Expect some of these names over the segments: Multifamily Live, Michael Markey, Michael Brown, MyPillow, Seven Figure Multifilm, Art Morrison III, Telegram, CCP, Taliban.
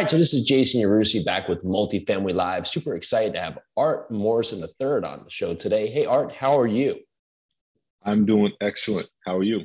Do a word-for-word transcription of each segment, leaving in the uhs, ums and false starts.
right, so this is Jason Yerusi back with Multifamily Live. Super excited to have Art Morrison the third on the show today. Hey, Art, how are you? I'm doing excellent. How are you?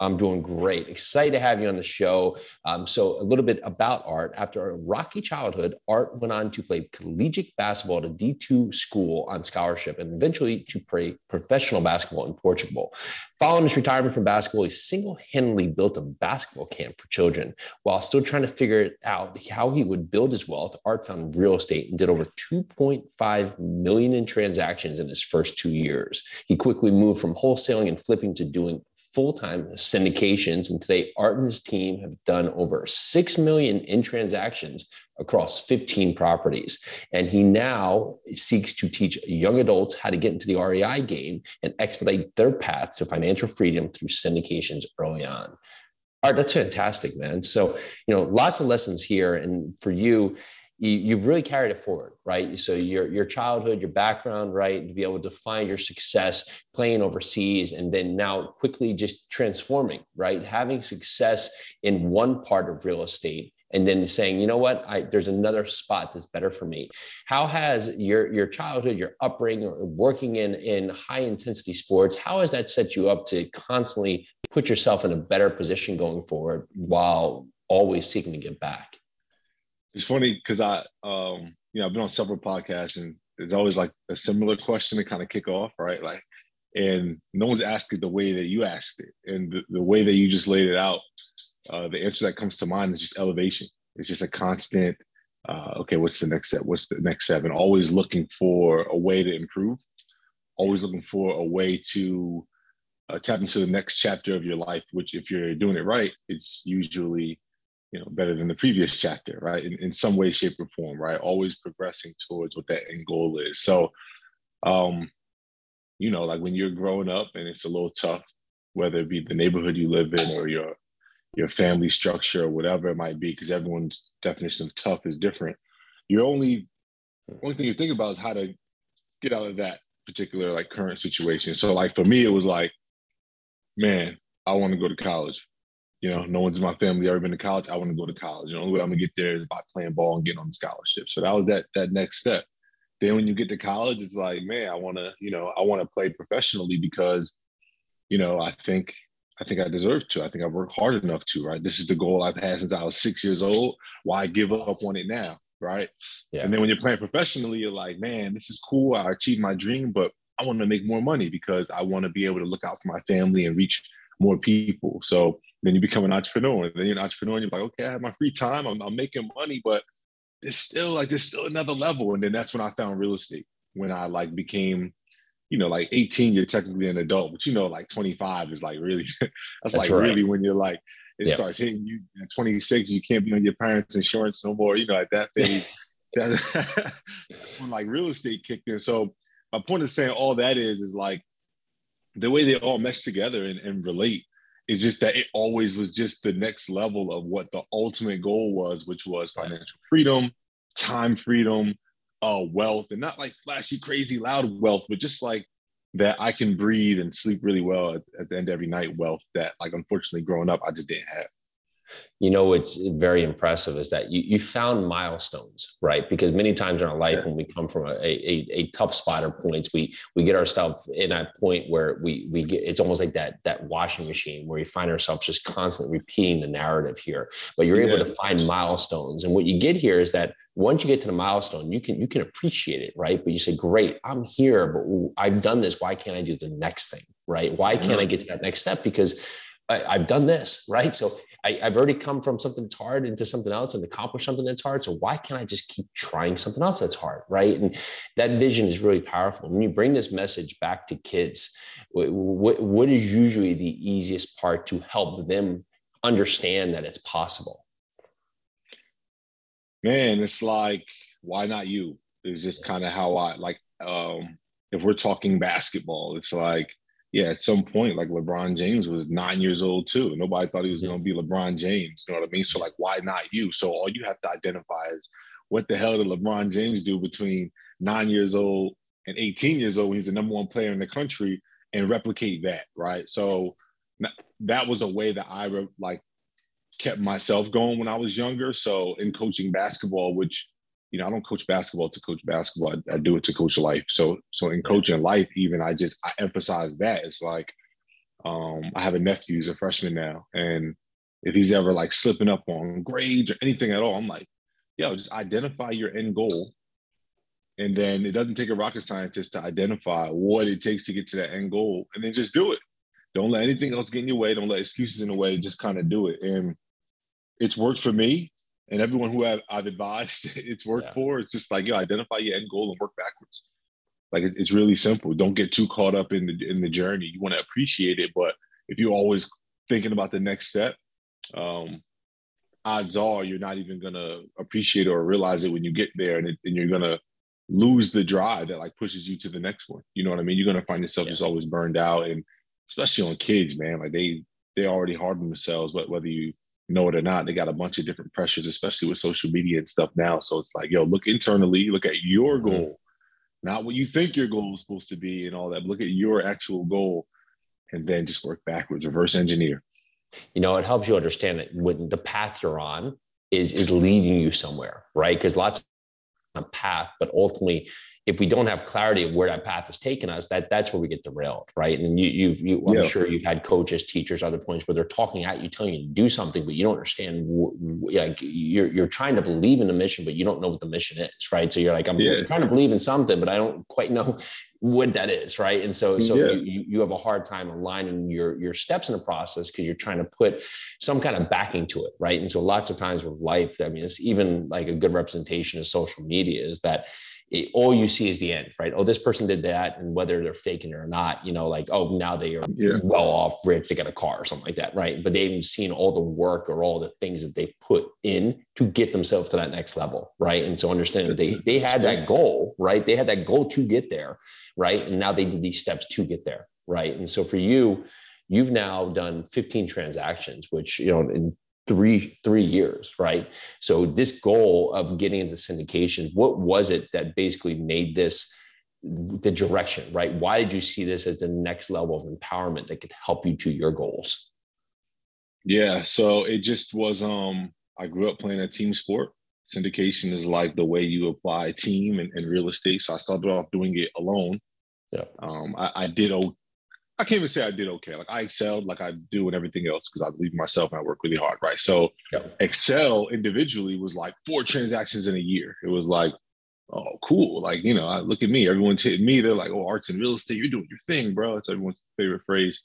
I'm doing great. Excited to have you on the show. Um, so a little bit about Art. After a rocky childhood, Art went on to play collegiate basketball at a D two school on scholarship and eventually to play professional basketball in Portugal. Following his retirement from basketball, he single-handedly built a basketball camp for children. While still trying to figure out how he would build his wealth, Art found real estate and did over two point five million dollars in transactions in his first two years. He quickly moved from wholesaling and flipping to doing full-time syndications. And today, Art and his team have done over six million dollars in transactions across fifteen properties. And he now seeks to teach young adults how to get into the R E I game and expedite their path to financial freedom through syndications early on. Art, that's fantastic, man. So, you know, lots of lessons here. And for you, you've really carried it forward, right? So your, your childhood, your background, right? To be able to find your success playing overseas and then now quickly just transforming, right? Having success in one part of real estate and then saying, you know what, I, there's another spot that's better for me. How has your, your childhood, your upbringing, or working in, in high intensity sports, how has that set you up to constantly put yourself in a better position going forward while always seeking to give back? It's funny because I, um, you know, I've been on several podcasts and there's always like a similar question to kind of kick off, right? Like, and no one's asked it the way that you asked it. And the, the way that you just laid it out, uh, the answer that comes to mind is just elevation. It's just a constant, uh, okay, what's the next step? What's the next step? And always looking for a way to improve, always looking for a way to uh, tap into the next chapter of your life, which if you're doing it right, it's usually you know, better than the previous chapter, right? In, in some way, shape, or form, right? Always progressing towards what that end goal is. So, um, you know, like when you're growing up and it's a little tough, whether it be the neighborhood you live in or your your family structure or whatever it might be, because everyone's definition of tough is different. Your only only thing you think about is how to get out of that particular like current situation. So, like for me, it was like, man, I want to go to college. You know, no one's in my family ever been to college. I want to go to college. The only way I'm gonna get there is by playing ball and getting on the scholarship. So that was that that next step. Then when you get to college, it's like, man, I want to, you know, I want to play professionally because, you know, I think I think I deserve to. I think I work hard enough to. Right. This is the goal I've had since I was six years old. Why give up on it now? Right. Yeah. And then when you're playing professionally, you're like, man, this is cool. I achieved my dream, but I want to make more money because I want to be able to look out for my family and reach more people. So then you become an entrepreneur. Then you're an entrepreneur and you're like, okay, I have my free time. I'm, I'm making money, but there's still like, there's still another level. And then that's when I found real estate. When I like became, you know, like eighteen, you're technically an adult, but you know, like twenty-five is like really, that's, that's like right. really when you're like, it yeah. starts hitting you at twenty-six, you can't be on your parents' insurance no more. You know, at that phase, that, when like real estate kicked in. So my point of saying all that is, is like the way they all mesh together and, and relate. It's just that it always was just the next level of what the ultimate goal was, which was financial freedom, time freedom, uh, wealth, and not like flashy, crazy, loud wealth, but just like that I can breathe and sleep really well at, at the end of every night wealth that like, unfortunately, growing up, I just didn't have. You know, what's very impressive is that you, you found milestones, right? Because many times in our life, yeah. when we come from a, a, a tough spot or points, we, we get ourselves in a point where we, we get, it's almost like that, that washing machine where you find ourselves just constantly repeating the narrative here, but you're yeah. able to find milestones. And what you get here is that once you get to the milestone, you can, you can appreciate it. Right. But you say, great, I'm here, but I've done this. Why can't I do the next thing? Right. Why can't I get to that next step? Because I, I've done this. Right. So I, I've already come from something that's hard into something else and accomplished something that's hard. So why can't I just keep trying something else that's hard, right? And that vision is really powerful. When you bring this message back to kids, what, what is usually the easiest part to help them understand that it's possible? Man, it's like, why not you? It's just kind of how I, like, um, if we're talking basketball, it's like, yeah, at some point, like LeBron James was nine years old too. Nobody thought he was going to be LeBron James. You know what I mean? So like, why not you? So all you have to identify is what the hell did LeBron James do between nine years old and eighteen years old when he's the number one player in the country and replicate that, right? So that was a way that I like kept myself going when I was younger. So in coaching basketball, which, you know, I don't coach basketball to coach basketball. I, I do it to coach life. So, so in coaching life, even I just, I emphasize that. It's like, um, I have a nephew, he's a freshman now. And if he's ever like slipping up on grades or anything at all, I'm like, yo, just identify your end goal. And then it doesn't take a rocket scientist to identify what it takes to get to that end goal. And then just do it. Don't let anything else get in your way. Don't let excuses in the way. Just kind of do it. And it's worked for me and everyone who I've, I've advised it's worked yeah. for. It's just like, yo, identify your end goal and work backwards. Like, it's, it's really simple. Don't get too caught up in the, in the journey. You want to appreciate it. But if you're always thinking about the next step, um, odds are you're not even going to appreciate or realize it when you get there. And, it, and you're going to lose the drive that like pushes you to the next one. You know what I mean? You're going to find yourself yeah. just always burned out. And especially on kids, man, like they, they already hard on themselves, but whether you know it or not, they got a bunch of different pressures, especially with social media and stuff now. So it's like, yo, look internally, look at your goal, not what you think your goal is supposed to be and all that. But look at your actual goal and then just work backwards, reverse engineer. You know, it helps you understand that when the path you're on is, is leading you somewhere, right? Because lots of path, but ultimately, if we don't have clarity of where that path has taken us, that that's where we get derailed, right? And you, you've, you, I'm yeah. sure you've had coaches, teachers, other points where they're talking at you, telling you to do something, but you don't understand. Like you're you're trying to believe in the mission, but you don't know what the mission is, right? So you're like, I'm yeah. trying to believe in something, but I don't quite know what that is, right? And so so yeah. you you have a hard time aligning your your steps in the process because you're trying to put some kind of backing to it, right? And so lots of times with life, I mean, it's even like a good representation of social media is that. It, all you see is the end, right? Oh, this person did that. And whether they're faking it or not, you know, like, oh, now they are yeah. well off, rich, they got a car or something like that, right? But they haven't seen all the work or all the things that they've put in to get themselves to that next level, right? And so understand that they, they had that goal, right? They had that goal to get there, right? And now they did these steps to get there, right? And so for you, you've now done fifteen transactions, which, you know, in three, three years, right? So this goal of getting into syndication, what was it that basically made this the direction, right? Why did you see this as the next level of empowerment that could help you to your goals? Yeah. So it just was, um, I grew up playing a team sport. Syndication is like the way you apply team and, and real estate. So I started off doing it alone. Yeah. Um, I, I did okay. I can't even say I did okay. Like I excelled like I do in everything else because I believe in myself and I work really hard, right? So yep. Excel individually was like four transactions in a year. It was like, oh, cool. Like, you know, I look at me. Everyone's hitting me. They're like, oh, arts and real estate, you're doing your thing, bro. It's everyone's favorite phrase.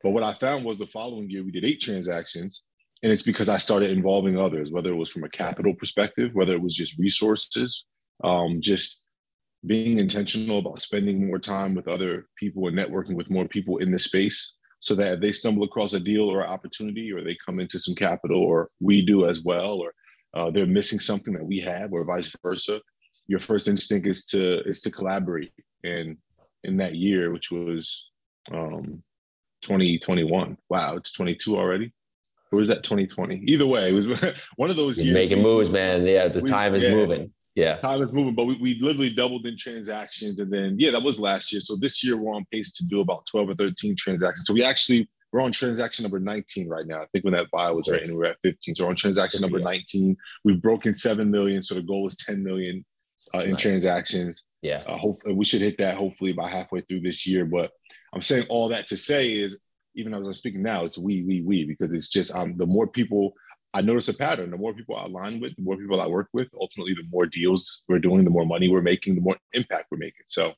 But what I found was the following year, we did eight transactions. And it's because I started involving others, whether it was from a capital perspective, whether it was just resources, um, just being intentional about spending more time with other people and networking with more people in the space so that if they stumble across a deal or an opportunity or they come into some capital or we do as well, or uh, they're missing something that we have or vice versa, your first instinct is to is to collaborate. And in that year, which was um, twenty twenty-one, wow, it's twenty-two already. Or was that twenty twenty? Either way, it was one of those You're years. Making moves, man. Yeah, the we, time is yeah. moving. Yeah. Time is moving, but we, we literally doubled in transactions. And then, yeah, that was last year. So this year we're on pace to do about twelve or thirteen transactions. So we actually, we're on transaction number nineteen right now. I think when that bio was written, we were at fifteen. So we're on transaction number nineteen. We've broken seven million. So the goal is ten million uh, in nice. transactions. Yeah. Uh, hopefully, we should hit that hopefully by halfway through this year. But I'm saying all that to say is, even as I'm speaking now, it's we, we, we, because it's just um, the more people, I notice a pattern. The more people I align with, the more people I work with, ultimately, the more deals we're doing, the more money we're making, the more impact we're making. So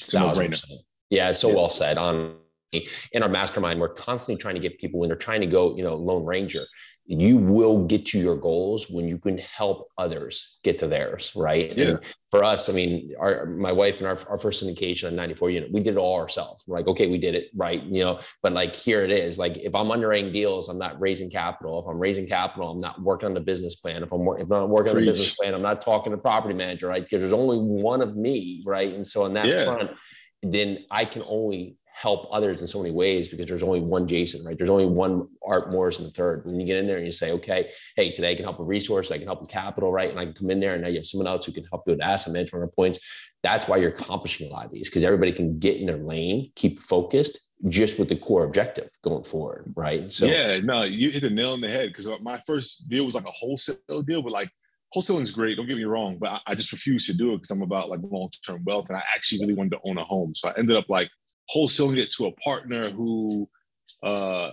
it's a no-brainer. Yeah, it's so yeah. well said. Um, in our mastermind, we're constantly trying to get people when they're trying to go, you know, Lone Ranger. You will get to your goals when you can help others get to theirs, right? Yeah. And for us, I mean, our, my wife and our, our first syndication on ninety-four unit, we did it all ourselves. We're like, okay, we did it, right? You know, but like, here it is. Like, if I'm underwriting deals, I'm not raising capital. If I'm raising capital, I'm not working on the business plan. If I'm, wor- if I'm not working Preach. on the business plan, I'm not talking to property manager, right? Because there's only one of me, right? And so on that yeah. front, then I can only help others in so many ways because there's only one Jason, right? There's only one Art Morrison the third. When you get in there and you say, okay, hey, today I can help with resources, I can help with capital, right? And I can come in there and now you have someone else who can help you with asset management or points. That's why you're accomplishing a lot of these because everybody can get in their lane, keep focused, just with the core objective going forward, right? So yeah, no, you hit the nail on the head, because my first deal was like a wholesale deal, but like wholesaling is great, don't get me wrong, but I, I just refused to do it because I'm about like long-term wealth, and I actually really wanted to own a home. So I ended up like wholesaling it to a partner who uh,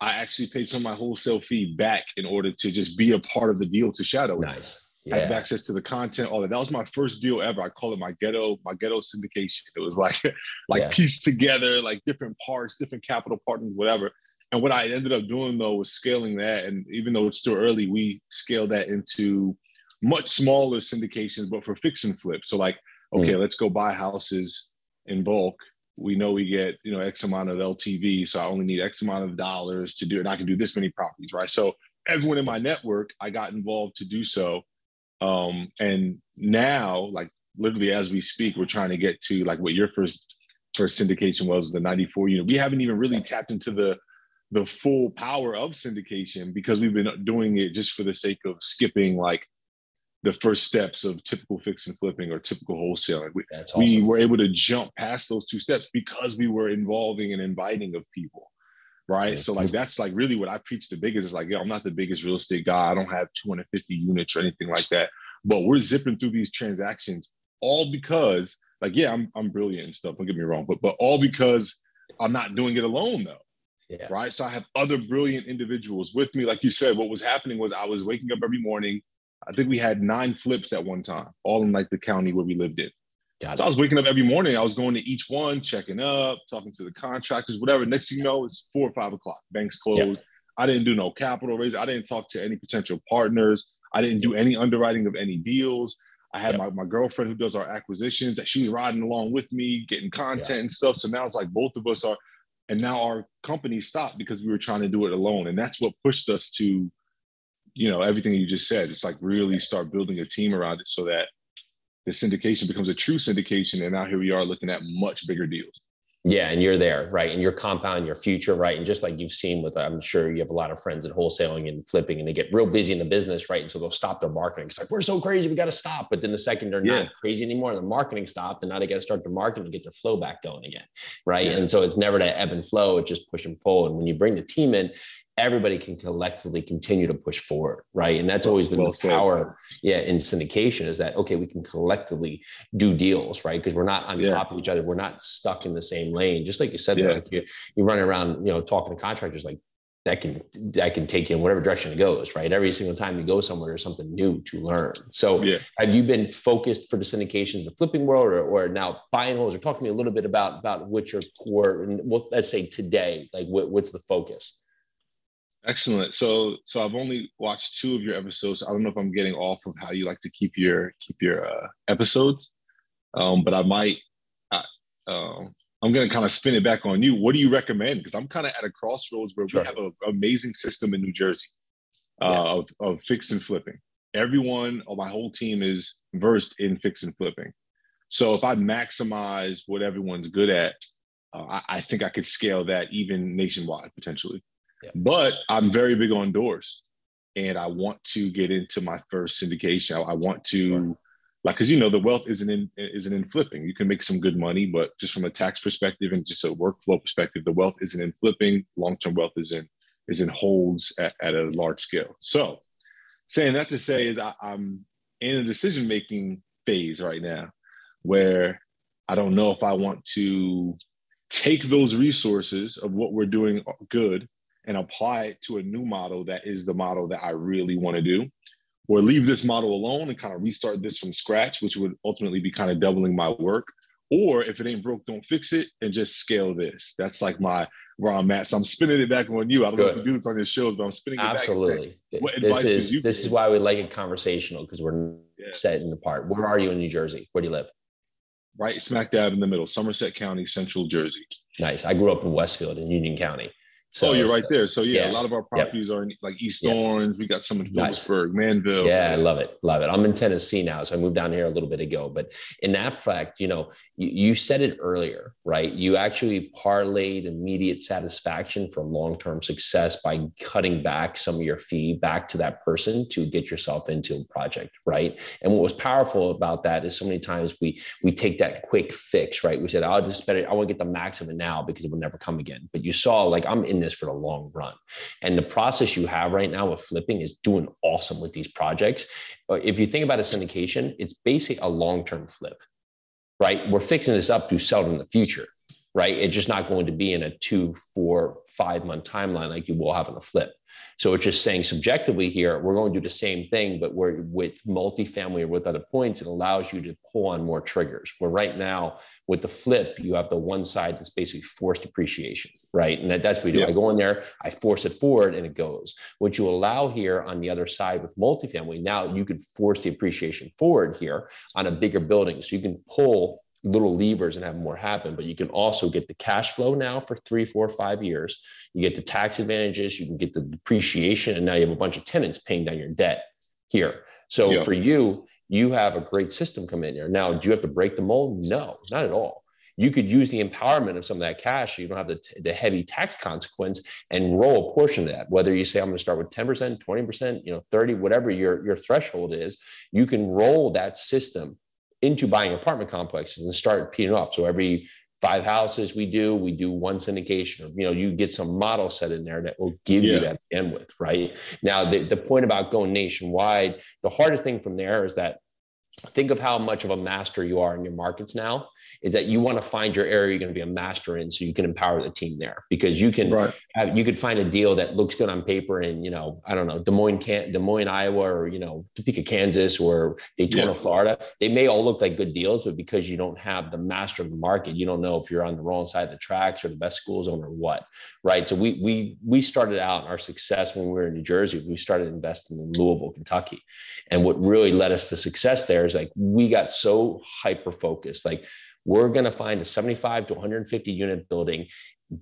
I actually paid some of my wholesale fee back in order to just be a part of the deal to shadow. Nice. Yeah. I have access to the content, all that. That was my first deal ever. I call it my ghetto, my ghetto syndication. It was like, like yeah. pieced together, like different parts, different capital partners, whatever. And what I ended up doing though was scaling that. And even though it's still early, we scaled that into much smaller syndications, but for fix and flip. So like, okay, mm-hmm. let's go buy houses in bulk. We know we get, you know, X amount of L T V. So I only need X amount of dollars to do it. And I can do this many properties, right? So everyone in my network, I got involved to do so. Um, and now, like literally as we speak, we're trying to get to like what your first first syndication was, the ninety-four unit. We haven't even really tapped into the the full power of syndication because we've been doing it just for the sake of skipping like the first steps of typical fix and flipping or typical wholesaling. We, That's awesome. We were able to jump past those two steps because we were involving and inviting of people. Right. So like, that's like really what I preach the biggest is like, yo, I'm not the biggest real estate guy. I don't have two hundred fifty units or anything like that, but we're zipping through these transactions all because like, yeah, I'm, I'm brilliant and stuff. Don't get me wrong, but, but all because I'm not doing it alone though. Yeah. Right. So I have other brilliant individuals with me. Like you said, what was happening was I was waking up every morning. I think we had nine flips at one time, all in like the county where we lived in. Got so it. I was waking up every morning. I was going to each one, checking up, talking to the contractors, whatever. Next thing you know, it's four or five o'clock. Banks closed. Yep. I didn't do no capital raise. I didn't talk to any potential partners. I didn't do any underwriting of any deals. I had yep. my, my girlfriend who does our acquisitions. She was riding along with me, getting content yep. and stuff. So now it's like both of us are, and now our company stopped because we were trying to do it alone. And that's what pushed us to, you know, everything you just said. It's like really start building a team around it so that the syndication becomes a true syndication. And now here we are looking at much bigger deals. Yeah. And you're there, right? And you're compounding your future, right? And just like you've seen with, I'm sure you have a lot of friends in wholesaling and flipping, and they get real busy in the business, right? And so they'll stop their marketing. It's like, we're so crazy, we got to stop. But then the second they're yeah. not crazy anymore, and the marketing stopped, and now they got to start their marketing and get their flow back going again, right? Yeah. And so it's never that ebb and flow, it's just push and pull. And when you bring the team in, everybody can collectively continue to push forward, right? And that's always been well, the power so. yeah, in syndication is that, okay, we can collectively do deals, right? Because we're not on yeah. top of each other. We're not stuck in the same lane. Just like you said, yeah. like you, you're running around, you know, talking to contractors, like that can, that can take you in whatever direction it goes, right? Every single time you go somewhere, there's something new to learn. So yeah. have you been focused for the syndications, the flipping world, or, or now buying homes? Or talk to me a little bit about, about what your core, and what, let's say today, like what, what's the focus? Excellent. So, so I've only watched two of your episodes. I don't know if I'm getting off of how you like to keep your keep your uh, episodes, um, but I might. I, um, I'm going to kind of spin it back on you. What do you recommend? Because I'm kind of at a crossroads where sure. we have an amazing system in New Jersey uh, yeah. of of fix and flipping. Everyone, or my whole team, is versed in fix and flipping. So if I maximize what everyone's good at, uh, I, I think I could scale that even nationwide potentially. Yeah. But I'm very big on doors, and I want to get into my first syndication. I, I want to, right. like, because you know the wealth isn't in isn't in flipping. You can make some good money, but just from a tax perspective and just a workflow perspective, the wealth isn't in flipping. Long term wealth is in is in holds at, at a large scale. So, saying that to say is I, I'm in a decision making phase right now, where I don't know if I want to take those resources of what we're doing good and apply it to a new model that is the model that I really want to do, or leave this model alone and kind of restart this from scratch, which would ultimately be kind of doubling my work. Or if it ain't broke, don't fix it, and just scale this. That's like my where I'm at. So I'm spinning it back on you. I don't Good. know if you do this on your shows, but I'm spinning it Absolutely. back. Absolutely. This is you this is why we like it conversational, because we're yeah. setting apart. Where are you in New Jersey? Where do you live? Right smack dab in the middle, Somerset County, Central Jersey. Nice. I grew up in Westfield in Union County. So, oh, you're right there. So yeah, yeah, a lot of our properties yep. are in like East yep. Orange. We got some in Phillipsburg, nice. Manville. Yeah, I love it. Love it. I'm in Tennessee now. So I moved down here a little bit ago. But in that fact, you know, you, you said it earlier, right? You actually parlayed immediate satisfaction for long-term success by cutting back some of your fee back to that person to get yourself into a project, right? And what was powerful about that is so many times we we take that quick fix, right? We said, I'll just spend it. I want to get the max of it now because it will never come again. But you saw, like, I'm in this for the long run. And the process you have right now with flipping is doing awesome with these projects. If you think about a syndication, it's basically a long-term flip, right? We're fixing this up to sell in the future, right? It's just not going to be in a two, four, five month timeline like you will have in a flip. So it's just saying subjectively here, we're going to do the same thing, but we're with multifamily or with other points, it allows you to pull on more triggers. Where right now with the flip, you have the one side that's basically forced appreciation, right? And that, that's what we do. Yeah. I go in there, I force it forward and it goes. What you allow here on the other side with multifamily, now you could force the appreciation forward here on a bigger building. So you can pull little levers and have more happen, but you can also get the cash flow now for three, four, five years. You get the tax advantages, you can get the depreciation, and now you have a bunch of tenants paying down your debt here. So yeah. for you, you have a great system come in here. Now, do you have to break the mold? No, not at all. You could use the empowerment of some of that cash. You don't have the, t- the heavy tax consequence and roll a portion of that. Whether you say, I'm going to start with ten percent, twenty percent, you know, thirty, whatever your, your threshold is, you can roll that system into buying apartment complexes and start peeling off. So every five houses we do, we do one syndication. You know, you get some model set in there that will give yeah. you that bandwidth, right? Now, the, the point about going nationwide, the hardest thing from there is that think of how much of a master you are in your markets now, is that you want to find your area you're going to be a master in so you can empower the team there, because you can right. have, you could find a deal that looks good on paper in, you know, I don't know, Des Moines, Can- Des Moines, Iowa, or, you know, Topeka, Kansas, or Daytona, yeah. Florida. They may all look like good deals, but because you don't have the master of the market, you don't know if you're on the wrong side of the tracks or the best school zone or what, right? So we, we, we started out our success when we were in New Jersey, we started investing in Louisville, Kentucky. And what really led us to success there is like, we got so hyper-focused, like, we're going to find a seventy-five to one hundred fifty unit building,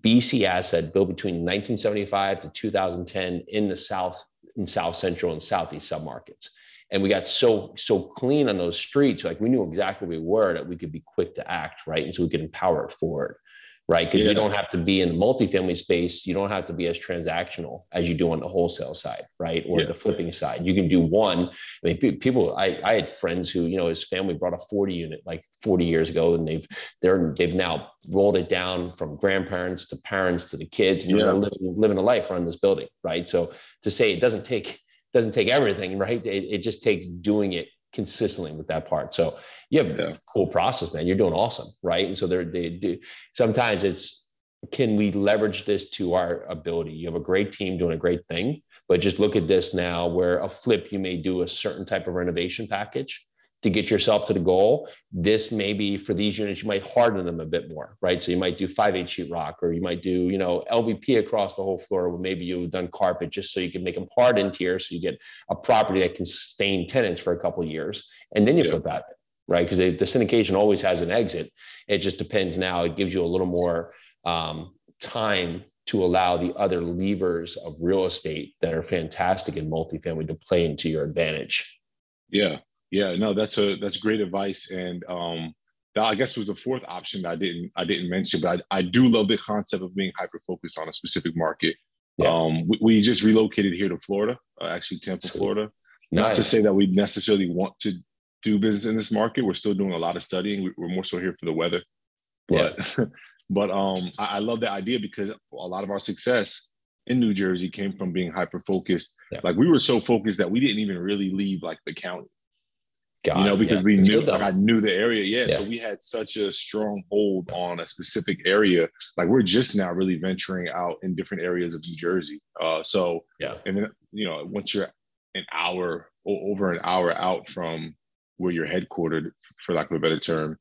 B C asset built between nineteen seventy-five to two thousand ten in the South, in South Central and Southeast submarkets. And we got so, so clean on those streets. Like, we knew exactly where we were, that we could be quick to act, right? And so we could empower it forward, right? Because yeah. you don't have to be in the multifamily space. You don't have to be as transactional as you do on the wholesale side, right? Or yeah. the flipping side. You can do one. I mean, people, I, I had friends who, you know, his family brought a forty unit like forty years ago, and they've, they're, they've now rolled it down from grandparents to parents to the kids, and yeah. they're living, living a life around this building, right? So to say it doesn't take, doesn't take everything, right? It, it just takes doing it consistently with that part. So you have yeah. a cool process, man. You're doing awesome, right? And so there, they do. Sometimes it's, can we leverage this to our ability? You have a great team doing a great thing, but just look at this now, where a flip, you may do a certain type of renovation package to get yourself to the goal. This may be for these units, you might harden them a bit more, right? So you might do five eight sheetrock, or you might do, you know, L V P across the whole floor, where maybe you've done carpet just so you can make them hardened here. So you get a property that can sustain tenants for a couple of years. And then you yeah. flip that, right? Because the syndication always has an exit. It just depends now. It gives you a little more um, time to allow the other levers of real estate that are fantastic in multifamily to play into your advantage. Yeah. Yeah, no, that's a that's great advice, and um, that I guess was the fourth option that I didn't I didn't mention, but I, I do love the concept of being hyper focused on a specific market. Yeah. Um, we, we just relocated here to Florida, uh, actually Tampa, cool. Florida. Nice. Not to say that we necessarily want to do business in this market. We're still doing a lot of studying. We, we're more so here for the weather, but yeah. but um, I, I love that idea, because a lot of our success in New Jersey came from being hyper focused. Yeah. Like, we were so focused that we didn't even really leave like the county. God, you know, because yeah. we knew, like, I knew the area. Yeah, yeah. So we had such a strong hold on a specific area. Like, we're just now really venturing out in different areas of New Jersey. Uh, so, yeah. And then, you know, once you're an hour or over an hour out from where you're headquartered, for lack of a better term,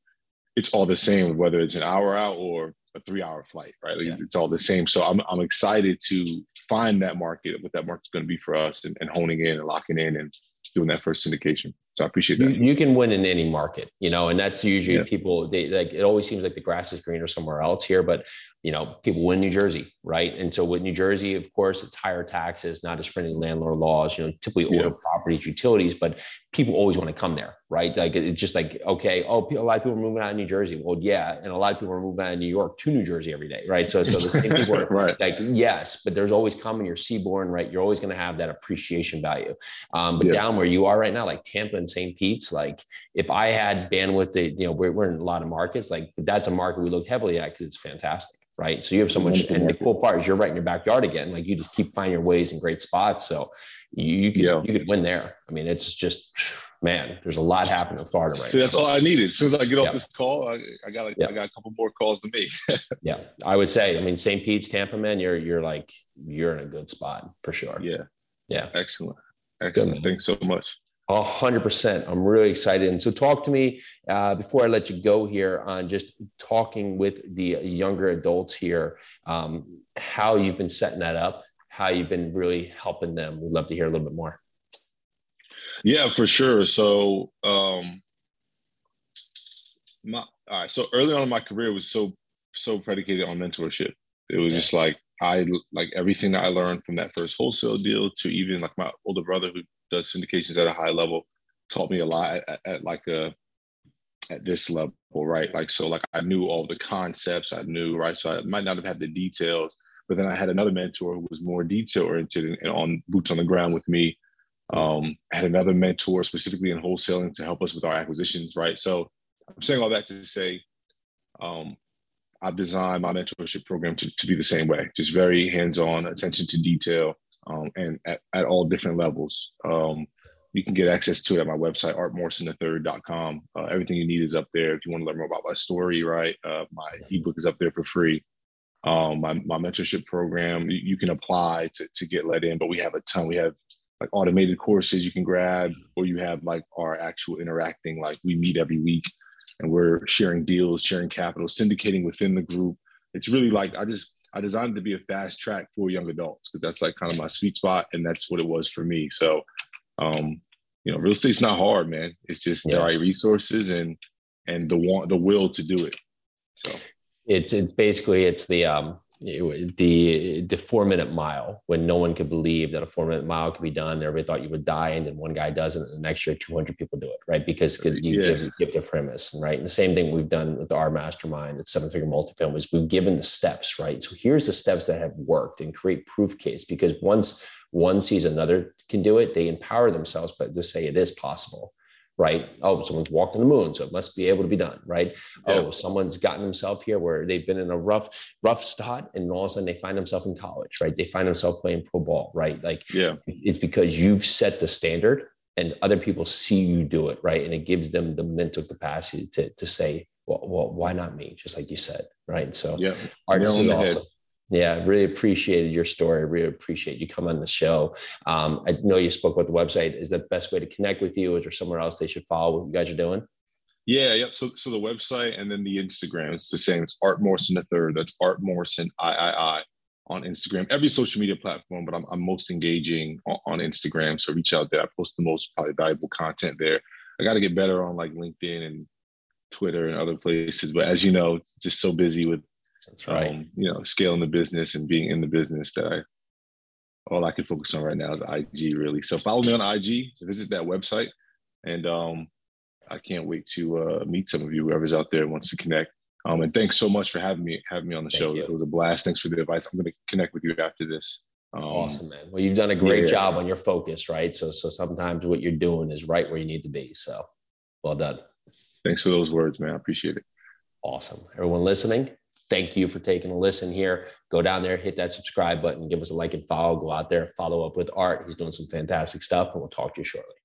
it's all the same, whether it's an hour out or a three hour flight, right? Like, yeah. it's all the same. So I'm, I'm excited to find that market, what that market's going to be for us, and, and honing in and locking in and doing that first syndication. So I appreciate that. You, you can win in any market, you know, and that's usually yeah. people, they like, it always seems like the grass is greener somewhere else here, but you know, people win New Jersey, right? And so with New Jersey, of course, it's higher taxes, not as friendly landlord laws, you know, typically older yeah. properties, utilities, but people always want to come there, right? Like it's just like, okay, oh, a lot of people are moving out of New Jersey. Well, yeah. And a lot of people are moving out of New York to New Jersey every day, right? So, so the same people are right. like, yes, but there's always coming, you're seaborne, right? You're always going to have that appreciation value. Um, but yeah. down where you are right now, like Tampa and Saint Pete's, like if I had bandwidth, to, you know, we're, we're in a lot of markets, like that's a market we looked heavily at because it's fantastic, right? So you have so much, and the cool part is you're right in your backyard again. Like you just keep finding your ways in great spots. So you, you could yeah. you could win there. I mean, it's just, man, there's a lot happening in Florida right See, now. That's all I needed. As soon as I get off yeah. this call, I, I got a, yeah. I got a couple more calls to me. yeah, I would say, I mean, Saint Pete's, Tampa, man, you're you're like, you're in a good spot for sure. Yeah. Yeah. Excellent. Excellent. Thanks so much. A hundred percent. I'm really excited. And so talk to me uh, before I let you go here on just talking with the younger adults here, um, how you've been setting that up, how you've been really helping them. We'd love to hear a little bit more. Yeah, for sure. So, um, my, all right. So early on in my career was so, so predicated on mentorship. It was just like, I like everything that I learned from that first wholesale deal to even like my older brother who does syndications at a high level taught me a lot at, at like a at this level, right? Like, so like I knew all the concepts I knew, right? So I might not have had the details, but then I had another mentor who was more detail oriented and, and on boots on the ground with me. Um, I had another mentor specifically in wholesaling to help us with our acquisitions, right? So I'm saying all that to say, um, I've designed my mentorship program to, to be the same way, just very hands-on, attention to detail, Um, and at, at all different levels. Um, you can get access to it at my website, art morrison the third dot com. Uh, everything you need is up there. If you want to learn more about my story, right? Uh, my ebook is up there for free. Um, my, my mentorship program, you, you can apply to, to get let in, but we have a ton. We have like automated courses you can grab, or you have like our actual interacting, like we meet every week and we're sharing deals, sharing capital, syndicating within the group. It's really like, I just, I designed it to be a fast track for young adults because that's like kind of my sweet spot. And that's what it was for me. So, um, you know, real estate's not hard, man. It's just yeah. the right resources and, and the want, the will to do it. So it's, it's basically, it's the, um, the, the four minute mile when no one could believe that a four minute mile could be done. Everybody thought you would die. And then one guy does it and the next year, two hundred people do it. Right. Because you yeah. give, give the premise. Right. And the same thing we've done with our mastermind at Seven Figure Multifilm is we've given the steps, right? So here's the steps that have worked and create proof case, because once one sees another can do it, they empower themselves, but to say it is possible. Right. Oh, someone's walked on the moon, so it must be able to be done. Right. Yeah. Oh, someone's gotten themselves here where they've been in a rough, rough spot, and all of a sudden they find themselves in college. Right. They find themselves playing pro ball. Right. Like, yeah. it's because you've set the standard, and other people see you do it. Right. And it gives them the mental capacity to to say, well, well why not me? Just like you said. Right. So, yeah, art is awesome. Yeah, really appreciated your story. Really appreciate you coming on the show. Um, I know you spoke about the website. Is that the best way to connect with you? Is there somewhere else they should follow what you guys are doing? Yeah, yep. So, so the website and then the Instagram. It's the same. It's Art Morrison the third. That's Art Morrison three on Instagram. Every social media platform, but I'm, I'm most engaging on, on Instagram. So reach out there. I post the most probably valuable content there. I got to get better on like LinkedIn and Twitter and other places. But as you know, just so busy with That's right. Um, you know, scaling the business and being in the business that I, all I can focus on right now is I G really. So follow me on I G, visit that website. And um, I can't wait to uh, meet some of you, whoever's out there wants to connect. Um, and thanks so much for having me, having me on the Thank show. You. It was a blast. Thanks for the advice. I'm going to connect with you after this. Um, awesome, man. Well, you've done a great yeah. job on your focus, right? So, so sometimes what you're doing is right where you need to be. So well done. Thanks for those words, man. I appreciate it. Awesome. Everyone listening, thank you for taking a listen here. Go down there, hit that subscribe button, give us a like and follow, go out there, follow up with Art. He's doing some fantastic stuff, and we'll talk to you shortly.